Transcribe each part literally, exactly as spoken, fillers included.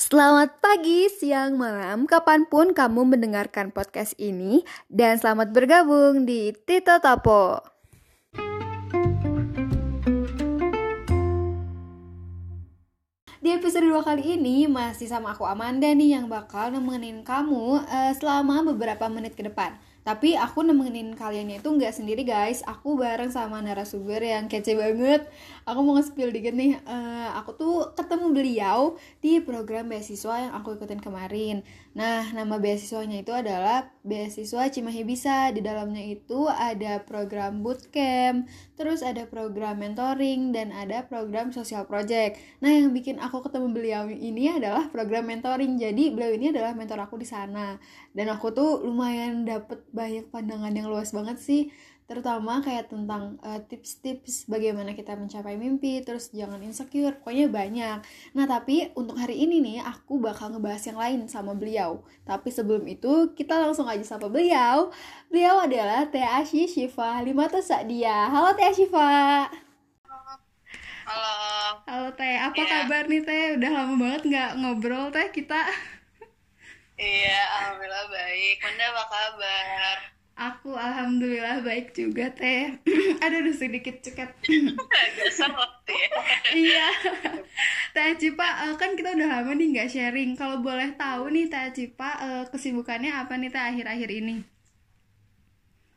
Selamat pagi, siang, malam, kapanpun kamu mendengarkan podcast ini. Dan selamat bergabung di Tito Tapo. Di episode dua kali ini masih sama aku Amanda nih yang bakal nemenin kamu uh, selama beberapa menit ke depan. Tapi aku nemenin kaliannya itu nggak sendiri guys, aku bareng sama narasumber yang kece banget. Aku mau nge-spill dikit nih, uh, aku tuh ketemu beliau di program beasiswa yang aku ikutin kemarin. Nah, nama beasiswanya itu adalah Beasiswa Cimahi Bisa. Di dalamnya itu ada program bootcamp, terus ada program mentoring, dan ada program social project. Nah, yang bikin aku ketemu beliau ini adalah program mentoring. Jadi beliau ini adalah mentor aku di sana. Dan aku tuh lumayan dapet banyak pandangan yang luas banget sih, terutama kayak tentang uh, tips-tips bagaimana kita mencapai mimpi, terus jangan insecure, pokoknya banyak. Nah, tapi untuk hari ini nih aku bakal ngebahas yang lain sama beliau. Tapi sebelum itu kita langsung aja sapa beliau. Beliau adalah Teh Asyifa Limata Sadia. Halo Teh Asyifa. Halo. Halo Teh, apa yeah. kabar nih Teh? Udah lama banget nggak ngobrol Teh kita. Iya, alhamdulillah baik. Bunda apa kabar? Aku alhamdulillah baik juga Teh. Aduh, aduh sedikit cekat. Agak serot ya. Iya. Teh Asyifa, kan kita udah lama nih nggak sharing. Kalau boleh tahu nih Teh Asyifa, kesibukannya apa nih Teh akhir-akhir ini?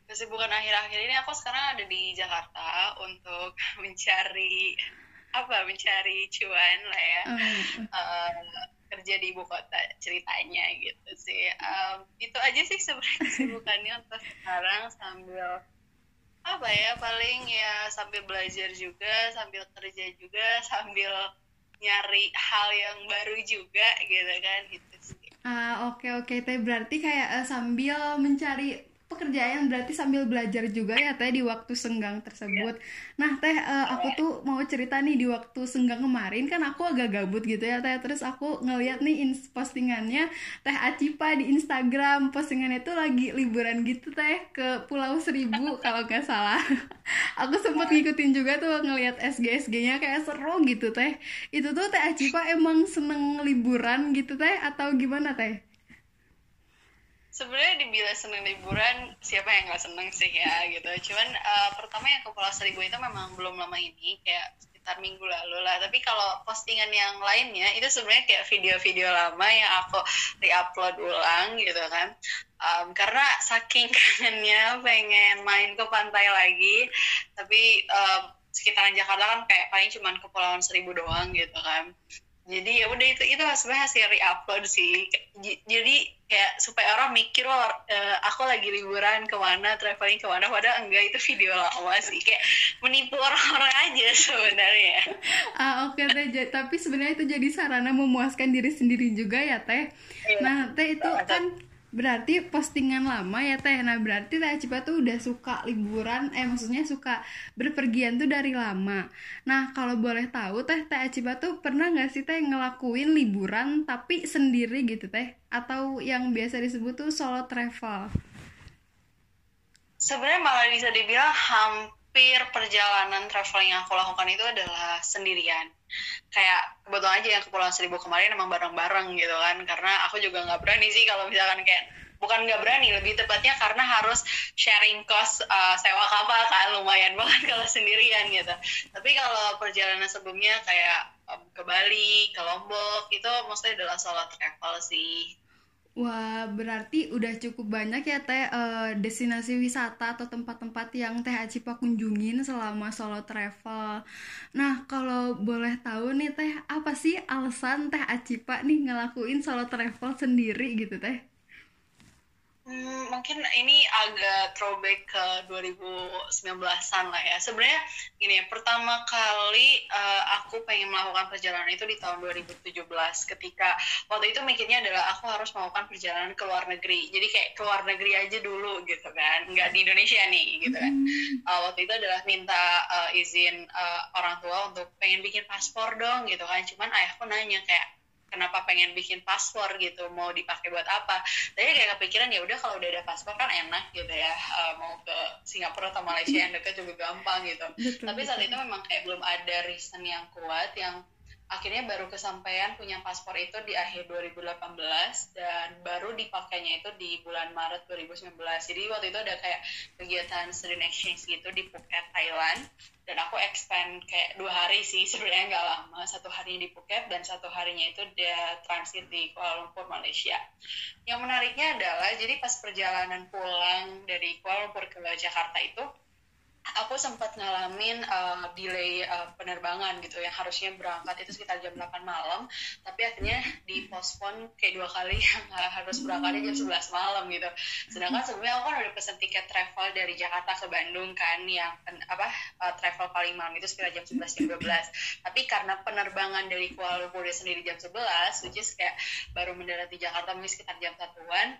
Kesibukan akhir-akhir ini aku sekarang ada di Jakarta untuk mencari apa? Mencari cuan lah ya. Mm. Uh, kerja di ibu kota ceritanya gitu sih. Um, itu aja sih sebenarnya kesibukannya untuk sekarang, sambil apa ya, paling ya sambil belajar juga, sambil kerja juga, sambil nyari hal yang baru juga gitu kan, gitu sih. Ah, oke oke Teh, berarti kayak uh, sambil mencari pekerjaan berarti sambil belajar juga ya Teh di waktu senggang tersebut. Nah Teh, uh, aku tuh mau cerita nih, di waktu senggang kemarin kan aku agak gabut gitu ya Teh. Terus aku ngeliat nih ins- postingannya Teh Asyifa di Instagram. Postingannya tuh lagi liburan gitu Teh ke Pulau Seribu kalau nggak salah. Aku sempat ngikutin juga tuh, ngeliat S G S G-nya kayak seru gitu Teh. Itu tuh Teh Asyifa emang seneng liburan gitu Teh atau gimana Teh? Sebenarnya dibilang seneng liburan, siapa yang nggak seneng sih ya gitu. Cuman uh, pertama yang ke Pulau Seribu itu memang belum lama ini, kayak sekitar minggu lalu lah. Tapi kalau postingan yang lainnya itu sebenarnya kayak video-video lama yang aku re-upload ulang gitu kan. Um, karena saking kangennya pengen main ke pantai lagi, tapi um, sekitaran Jakarta kan kayak paling cuman Kepulauan Seribu doang gitu kan. Jadi ya udah, itu itu sebenarnya hasil re-upload sih. Jadi kayak supaya orang mikir loh, uh, aku lagi liburan kemana, traveling kemana, padahal enggak, itu video lama sih, kayak menipu orang-orang aja sebenarnya. Ah oke okay, Teh, tapi sebenarnya itu jadi sarana memuaskan diri sendiri juga ya Teh. Yeah. Nah Teh, itu kan berarti postingan lama ya Teh. Nah berarti Teh Asyifa tuh udah suka liburan, eh maksudnya suka berpergian tuh dari lama. Nah kalau boleh tahu Teh, Teh Asyifa tuh pernah nggak sih Teh ngelakuin liburan tapi sendiri gitu Teh, atau yang biasa disebut tuh solo travel? Sebenarnya malah bisa dibilang hampir perjalanan traveling yang aku lakukan itu adalah sendirian. Kayak kebetulan aja yang Kepulauan Seribu kemarin emang bareng-bareng gitu kan, karena aku juga nggak berani sih kalau misalkan kayak, bukan nggak berani, lebih tepatnya karena harus sharing cost uh, sewa kapal kan, lumayan banget kalau sendirian gitu. Tapi kalau perjalanan sebelumnya kayak um, ke Bali, ke Lombok, itu maksudnya adalah solo travel sih. Wah, berarti udah cukup banyak ya Teh eh, destinasi wisata atau tempat-tempat yang Teh Asyifa kunjungin selama solo travel. Nah, kalau boleh tahu nih Teh, apa sih alasan Teh Asyifa nih ngelakuin solo travel sendiri gitu Teh? Hmm, mungkin ini agak throwback ke dua ribu sembilan belas-an lah ya. Sebenarnya gini, pertama kali uh, aku pengen melakukan perjalanan itu di tahun dua ribu tujuh belas, ketika waktu itu mikirnya adalah aku harus melakukan perjalanan ke luar negeri. Jadi kayak ke luar negeri aja dulu gitu kan, nggak di Indonesia nih gitu kan. uh, Waktu itu adalah minta uh, izin uh, orang tua untuk pengen bikin paspor dong gitu kan. Cuman ayahku nanya kayak, kenapa pengen bikin paspor gitu, mau dipakai buat apa? Tapi kayak kepikiran ya udah, kalau udah ada paspor kan enak gitu ya, uh, mau ke Singapura atau Malaysia yang dekat juga gampang gitu. Betul, tapi saat betul. Itu memang kayak belum ada reason yang kuat yang Akhirnya baru kesampaian punya paspor itu di akhir dua ribu delapan belas, dan baru dipakainya itu di bulan Maret dua ribu sembilan belas. Jadi waktu itu ada kayak kegiatan student exchange gitu di Phuket, Thailand, dan aku extend kayak dua hari sih, sebenarnya nggak lama, satu harinya di Phuket dan satu harinya itu dia transit di Kuala Lumpur, Malaysia. Yang menariknya adalah, jadi pas perjalanan pulang dari Kuala Lumpur ke Jakarta itu, aku sempat ngalamin uh, delay uh, penerbangan gitu, yang harusnya berangkat itu sekitar jam delapan malam, tapi akhirnya dipospon kayak dua kali, yang harus berangkatnya jam sebelas malam gitu. Sedangkan sebelumnya aku kan udah pesen tiket travel dari Jakarta ke Bandung kan, yang apa uh, travel paling malam itu sekitar jam sebelas jam dua belas. Tapi karena penerbangan dari Kuala Lumpur sendiri jam sebelas, which is kayak baru mendarat di Jakarta mungkin sekitar jam satuan.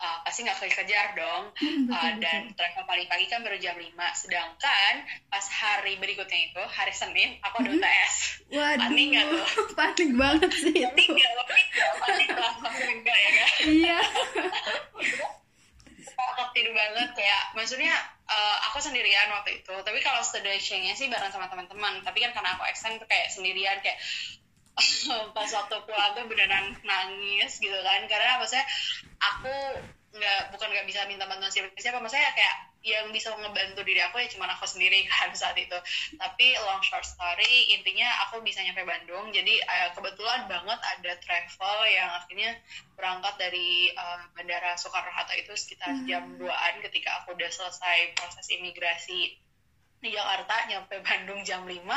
Uh, pasti nggak kekejar dong, uh, dan travel paling pagi kan baru jam lima, sedangkan pas hari berikutnya itu, hari Senin, aku ada U T S. Waduh, panik nggak tuh? Panik banget sih itu. Panik nggak, panik nggak, panik lah, enggak ya kan? Iya. Aku tidur banget, kayak, maksudnya uh, aku sendirian waktu itu, tapi kalau student exchange-nya sih bareng sama teman-teman, tapi kan karena aku extend tuh kayak sendirian, kayak pas waktu pulang tuh beneran nangis gitu kan, karena maksudnya aku nggak, bukan nggak bisa minta bantuan siapa-siapa, maksudnya kayak yang bisa ngebantu diri aku ya cuma aku sendiri kan saat itu. Tapi long short story, intinya aku bisa nyampe Bandung. Jadi uh, kebetulan banget ada travel yang akhirnya berangkat dari uh, Bandara Soekarno Hatta itu sekitar jam duaan ketika aku udah selesai proses imigrasi di Jakarta, nyampe Bandung jam lima,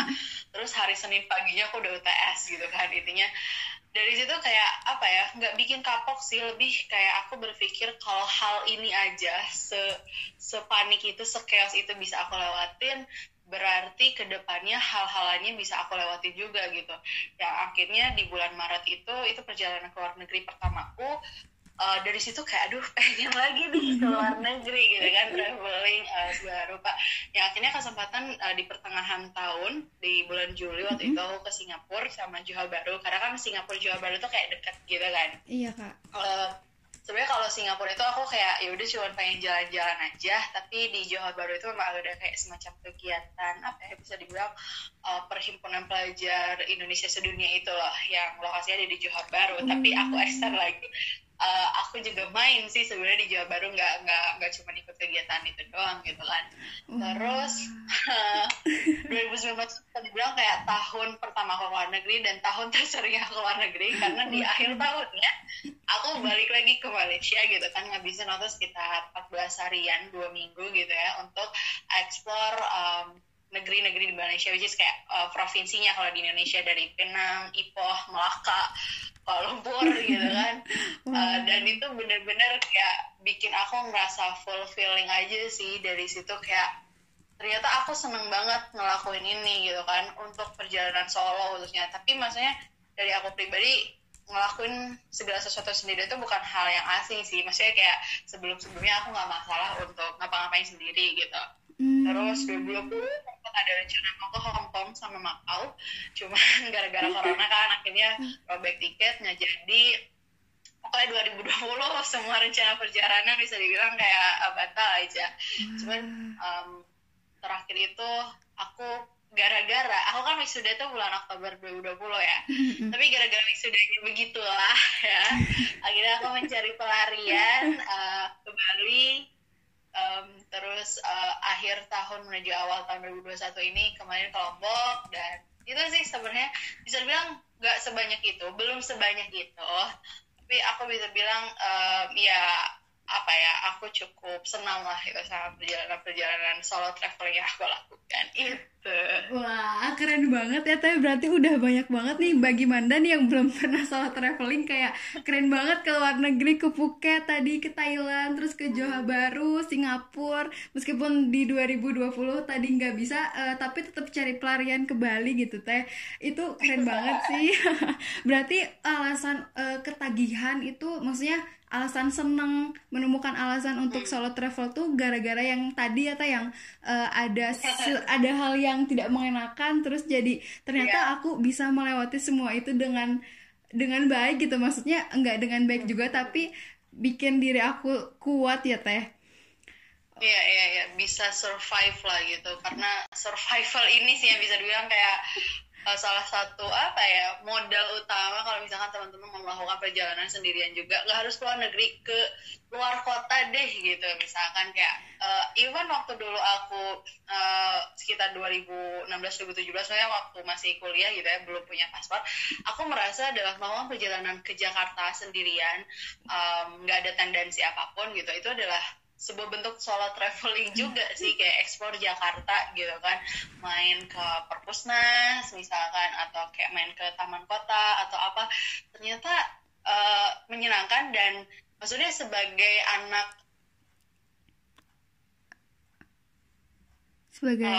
terus hari Senin paginya aku udah U T S gitu kan. Intinya dari situ kayak apa ya, nggak bikin kapok sih, lebih kayak aku berpikir kalau hal ini aja se sepanik itu, sekeos itu bisa aku lewatin, berarti kedepannya hal-halannya bisa aku lewati juga gitu. Ya akhirnya di bulan Maret itu itu perjalanan ke luar negeri pertamaku. Uh, dari situ kayak aduh pengen lagi nih ke luar negeri gitu kan, traveling uh, baru pak. Ya akhirnya kesempatan uh, di pertengahan tahun di bulan Juli waktu mm-hmm. itu aku ke Singapura sama Johor Bahru, karena kan Singapura Johor Bahru tuh kayak dekat gitu kan. Iya kak. Uh, sebenarnya kalau Singapura itu aku kayak ya udah cuma pengen jalan-jalan aja, tapi di Johor Bahru itu memang ada kayak semacam kegiatan apa ya, bisa dibilang uh, perhimpunan pelajar Indonesia sedunia itu loh, yang lokasinya ada di Johor Bahru. Mm-hmm. Tapi aku extend lagi. Uh, aku juga main sih sebenarnya di Johor Bahru, nggak nggak nggak cuma ikut kegiatan itu doang gitu kan. Terus uh, dua ribu sembilan belas tadi bilang kayak tahun pertama aku luar negeri dan tahun terseringnya aku luar negeri, karena di akhir tahunnya aku balik lagi ke Malaysia gitu kan, ngabisin waktu sekitar empat belas harian, dua minggu gitu ya, untuk explore um, negeri-negeri di Malaysia, which is kayak uh, provinsinya kalau di Indonesia dari Penang, Ipoh, Melaka, Kuala Lumpur gitu kan. Uh, dan itu bener-bener kayak bikin aku ngerasa fulfilling aja sih. Dari situ kayak ternyata aku seneng banget ngelakuin ini gitu kan, untuk perjalanan solo khususnya. Tapi maksudnya dari aku pribadi, ngelakuin segala sesuatu sendiri itu bukan hal yang asing sih. Maksudnya kayak sebelum-sebelumnya aku gak masalah untuk ngapa-ngapain sendiri gitu. Terus dua ribu dua puluh ada rencana mau ke Hong Kong sama Makau, cuman gara-gara corona kan akhirnya robek tiket, nggak jadi. Pokoknya dua ribu dua puluh semua rencana perjalanan bisa dibilang kayak uh, batal aja. Cuman um, terakhir itu aku gara-gara, aku kan wisuda itu bulan Oktober dua ribu dua puluh ya, tapi gara-gara wisudanya begitulah ya, akhirnya aku mencari pelarian uh, ke Bali. Um, terus uh, akhir tahun menuju awal tahun dua ribu dua puluh satu ini kemarin ke Lombok, dan itu sih sebenarnya bisa dibilang nggak sebanyak itu, belum sebanyak itu, tapi aku bisa bilang um, ya apa ya, aku cukup senang lah itu sama perjalanan-perjalanan solo traveling yang aku lakukan itu. Wah keren banget ya, tapi berarti udah banyak banget nih bagi Mandan yang belum pernah solo traveling, kayak keren banget ke luar negeri, ke Phuket tadi, ke Thailand, terus ke Johor Bahru, Singapura, meskipun di dua ribu dua puluh tadi nggak bisa, uh, tapi tetap cari pelarian ke Bali gitu teh, itu keren banget sih. Berarti alasan uh, ketagihan itu, maksudnya alasan seneng, menemukan alasan untuk solo travel tuh gara-gara yang tadi ya, yang uh, ada ada hal yang tidak mengenakan, terus jadi ternyata yeah. aku bisa melewati semua itu dengan dengan baik gitu, maksudnya enggak dengan baik juga, tapi bikin diri aku kuat ya teh. Iya iya iya, bisa survive lah gitu, karena survival ini sih yang bisa dibilang kayak uh, salah satu apa ya modal utama kalau misalkan teman-teman mau melakukan perjalanan sendirian juga, nggak harus keluar negeri, ke luar kota deh gitu. Misalkan kayak uh, even waktu dulu aku uh, sekitar dua ribu enam belas dua ribu tujuh belas saya waktu masih kuliah gitu ya, belum punya paspor, aku merasa dalam melakukan perjalanan ke Jakarta sendirian nggak um, ada tendensi apapun gitu. Itu adalah sebuah bentuk solo traveling juga sih, kayak explore Jakarta gitu kan, main ke Perpusnas misalkan, atau kayak main ke taman kota atau apa. Ternyata uh, menyenangkan, dan maksudnya sebagai anak sebagai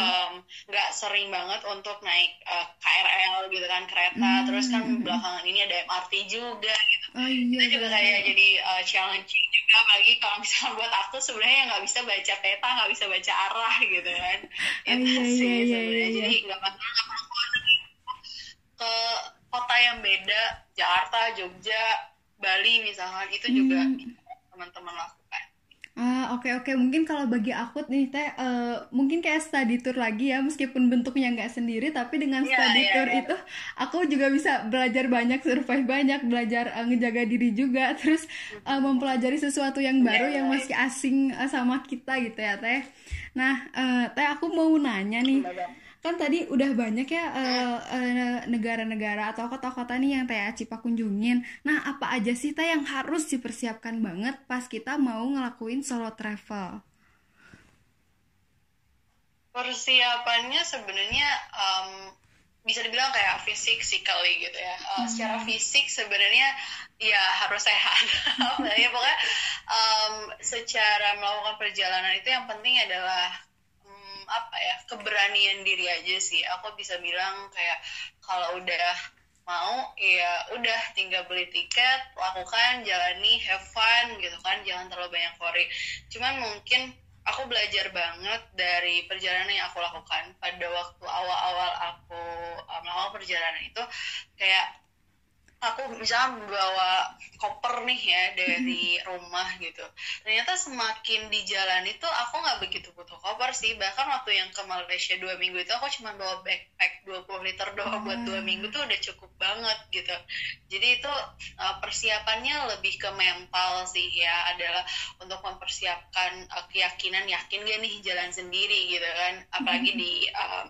nggak um, sering banget untuk naik uh, K R L gitu kan, kereta, mm. terus kan belakangan ini ada M R T juga gitu. Oh, iya, itu juga kayak jadi uh, challenging juga, bagi kalau misalnya buat aku sebenarnya nggak bisa baca peta, nggak bisa baca arah gitu kan. Oh, itu iya, sih iya, sebenarnya iya. Jadi nggak pernah nggak pernah ke kota yang beda, Jakarta, Jogja, Bali misalkan, itu mm. juga teman-teman lakukan. Ah, oke oke, mungkin kalau bagi aku nih Teh, uh, mungkin kayak study tour lagi ya, meskipun bentuknya nggak sendiri, tapi dengan yeah, study yeah, tour yeah. itu aku juga bisa belajar banyak, survive banyak, belajar uh, ngejaga diri juga, terus uh, mempelajari sesuatu yang baru yeah, yang masih asing uh, sama kita gitu ya Teh. Nah uh, Teh, aku mau nanya nih, kan tadi udah banyak ya uh, uh, negara-negara atau kota-kota nih yang Teh Asyifa kunjungin. Nah, apa aja sih Teh yang harus dipersiapkan banget pas kita mau ngelakuin solo travel? Persiapannya sebenarnya um, bisa dibilang kayak fisik, psikologi gitu ya. Uh, hmm. Secara fisik sebenarnya ya harus sehat. Ya pokoknya um, secara melakukan perjalanan itu yang penting adalah apa ya keberanian diri aja sih. Aku bisa bilang kayak kalau udah mau ya udah, tinggal beli tiket, lakukan, jalani, have fun gitu kan, jangan terlalu banyak worry. Cuman mungkin aku belajar banget dari perjalanan yang aku lakukan pada waktu awal-awal aku melakukan perjalanan itu, kayak aku misalnya bawa koper nih ya dari rumah gitu. Ternyata semakin di jalan itu aku nggak begitu butuh koper sih. Bahkan waktu yang ke Malaysia dua minggu itu aku cuma bawa backpack dua puluh liter doang buat dua minggu, tuh udah cukup banget gitu. Jadi itu persiapannya lebih ke mental sih ya, adalah untuk mempersiapkan keyakinan, yakin gak nih jalan sendiri gitu kan. Apalagi di uh,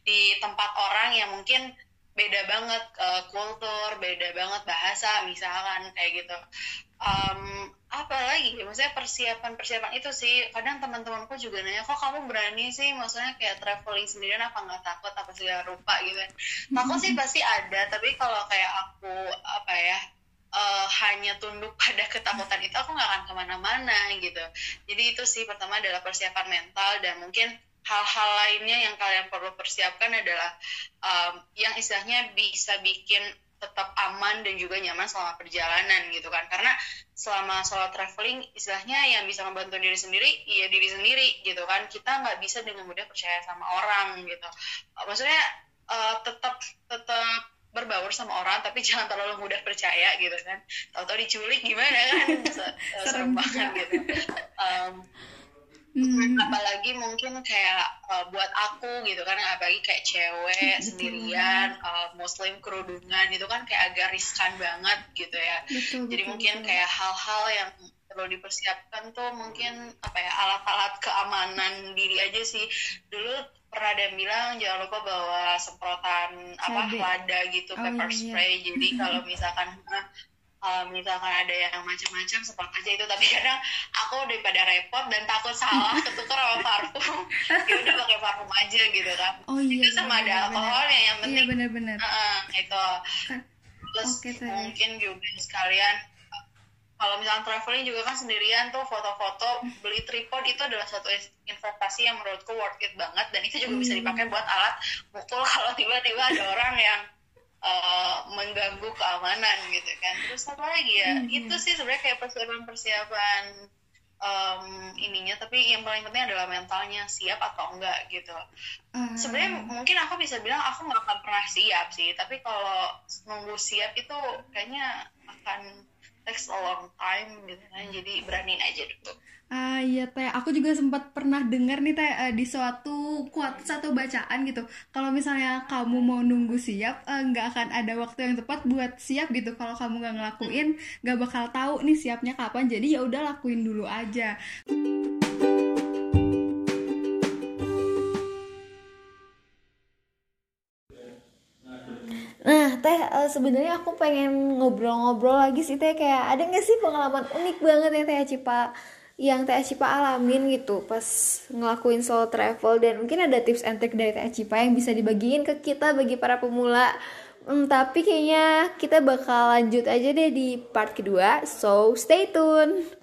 di tempat orang yang mungkin beda banget uh, kultur, beda banget bahasa misalkan kayak gitu. Um, apalagi maksudnya persiapan-persiapan itu sih. Kadang teman-temanku juga nanya, kok kamu berani sih maksudnya kayak traveling sendirian, apa nggak takut apa segala rupa gitu. Takut sih pasti ada, tapi kalau kayak aku apa ya Uh, hanya tunduk pada ketakutan itu, aku nggak akan kemana-mana gitu. Jadi itu sih, pertama adalah persiapan mental, dan mungkin hal-hal lainnya yang kalian perlu persiapkan adalah um, yang istilahnya bisa bikin tetap aman dan juga nyaman selama perjalanan gitu kan. Karena selama solo traveling istilahnya yang bisa membantu diri sendiri ya diri sendiri gitu kan. Kita nggak bisa dengan mudah percaya sama orang gitu. Maksudnya uh, tetap tetap berbaur sama orang, tapi jangan terlalu mudah percaya gitu kan. Tahu-tahu diculik gimana kan, serem banget gitu. Um, hmm. Apalagi mungkin kayak uh, buat aku gitu kan, apalagi kayak cewek sendirian, uh, muslim kerudungan itu kan kayak agak riskan banget gitu ya. Betul, Jadi betul, mungkin betul. kayak hal-hal yang perlu dipersiapkan tuh mungkin apa ya alat-alat keamanan diri aja sih. Dulu pernah ada yang bilang jangan lupa bawa semprotan apa lada gitu, oh, pepper spray. Iya. Jadi kalau misalkan kalau misalkan ada yang macam-macam semprot aja itu. Tapi kadang aku daripada repot dan takut salah ketukar sama parfum, ya udah pakai parfum aja gitu kan. Oh, iya, itu sama ada alkoholnya yang penting. Iya, benar-benar. Uh, itu terus okay, mungkin juga sekalian kalau misalnya traveling juga kan sendirian tuh, foto-foto, beli tripod itu adalah satu investasi yang menurutku worth it banget, dan itu juga bisa dipakai buat alat mukul kalau tiba-tiba ada orang yang uh, mengganggu keamanan gitu kan. Terus apa lagi ya, itu sih sebenarnya kayak persiapan-persiapan um, ininya, tapi yang paling penting adalah mentalnya siap atau enggak gitu. Sebenarnya mungkin aku bisa bilang aku nggak akan pernah siap sih, tapi kalau nunggu siap itu kayaknya akan takes a long time gitu kan, jadi beraniin aja dulu. Ah iya Teh, aku juga sempat pernah dengar nih Teh, di suatu quotes atau bacaan gitu, kalau misalnya kamu mau nunggu siap, nggak eh, akan ada waktu yang tepat buat siap gitu. Kalau kamu nggak ngelakuin, nggak bakal tahu nih siapnya kapan. Jadi ya udah lakuin dulu aja. Nah Teh, sebenarnya aku pengen ngobrol-ngobrol lagi sih Teh, kayak ada nggak sih pengalaman unik banget yang Teh Asyifa yang Teh Asyifa alamin gitu pas ngelakuin solo travel, dan mungkin ada tips and trick dari Teh Asyifa yang bisa dibagiin ke kita bagi para pemula. Hmm, tapi kayaknya kita bakal lanjut aja deh di part kedua, so stay tune.